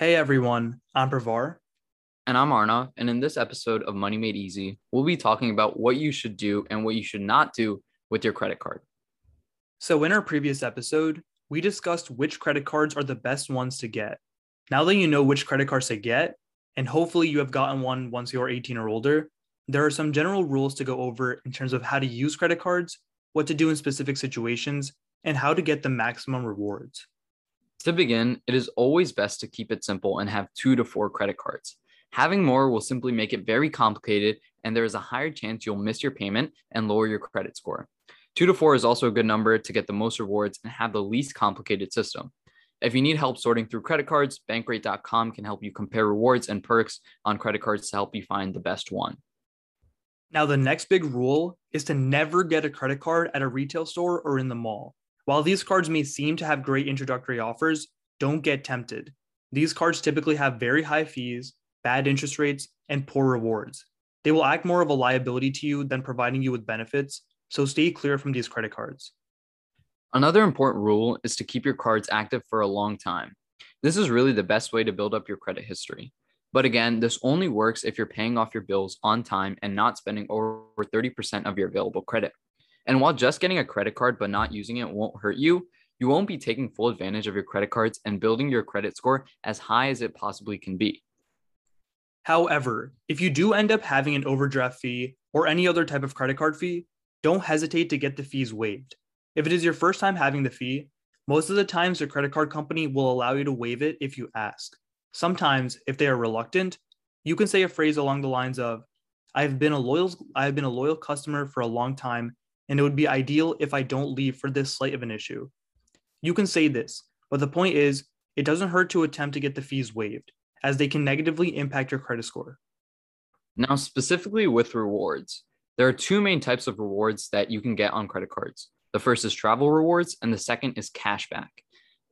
Hey everyone, I'm Pravar. And I'm Arna, and in this episode of Money Made Easy, we'll be talking about what you should do and what you should not do with your credit card. So in our previous episode, we discussed which credit cards are the best ones to get. Now that you know which credit cards to get, and hopefully you have gotten one once you're 18 or older, there are some general rules to go over in terms of how to use credit cards, what to do in specific situations, and how to get the maximum rewards. To begin, it is always best to keep it simple and have 2 to 4 credit cards. Having more will simply make it very complicated, and there is a higher chance you'll miss your payment and lower your credit score. 2 to 4 is also a good number to get the most rewards and have the least complicated system. If you need help sorting through credit cards, Bankrate.com can help you compare rewards and perks on credit cards to help you find the best one. Now, the next big rule is to never get a credit card at a retail store or in the mall. While these cards may seem to have great introductory offers, don't get tempted. These cards typically have very high fees, bad interest rates, and poor rewards. They will act more of a liability to you than providing you with benefits, so stay clear from these credit cards. Another important rule is to keep your cards active for a long time. This is really the best way to build up your credit history. But again, this only works if you're paying off your bills on time and not spending over 30% of your available credit. And while just getting a credit card but not using it won't hurt you, you won't be taking full advantage of your credit cards and building your credit score as high as it possibly can be. However, if you do end up having an overdraft fee or any other type of credit card fee, don't hesitate to get the fees waived. If it is your first time having the fee, most of the times your credit card company will allow you to waive it if you ask. Sometimes, if they are reluctant, you can say a phrase along the lines of, I've been a loyal customer for a long time, and it would be ideal if I don't leave for this slight of an issue. You can say this, but the point is, it doesn't hurt to attempt to get the fees waived, as they can negatively impact your credit score. Now, specifically with rewards, there are 2 main types of rewards that you can get on credit cards. The first is travel rewards, and the second is cashback.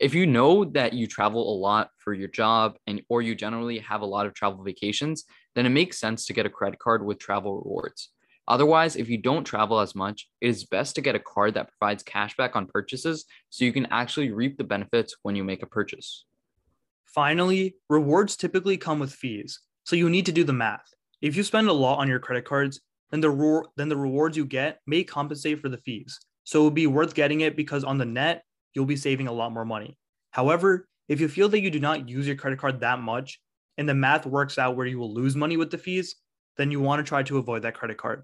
If you know that you travel a lot for your job or you generally have a lot of travel vacations, then it makes sense to get a credit card with travel rewards. Otherwise, if you don't travel as much, it is best to get a card that provides cashback on purchases so you can actually reap the benefits when you make a purchase. Finally, rewards typically come with fees, so you need to do the math. If you spend a lot on your credit cards, then the rewards you get may compensate for the fees. So it would be worth getting it because on the net, you'll be saving a lot more money. However, if you feel that you do not use your credit card that much and the math works out where you will lose money with the fees, then you want to try to avoid that credit card.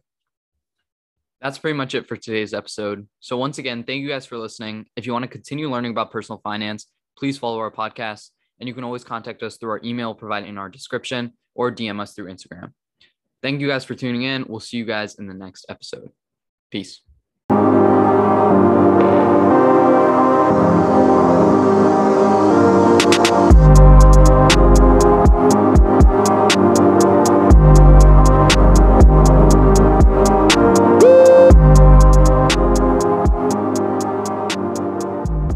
That's pretty much it for today's episode. So once again, thank you guys for listening. If you want to continue learning about personal finance, please follow our podcast, and you can always contact us through our email provided in our description or DM us through Instagram. Thank you guys for tuning in. We'll see you guys in the next episode. Peace.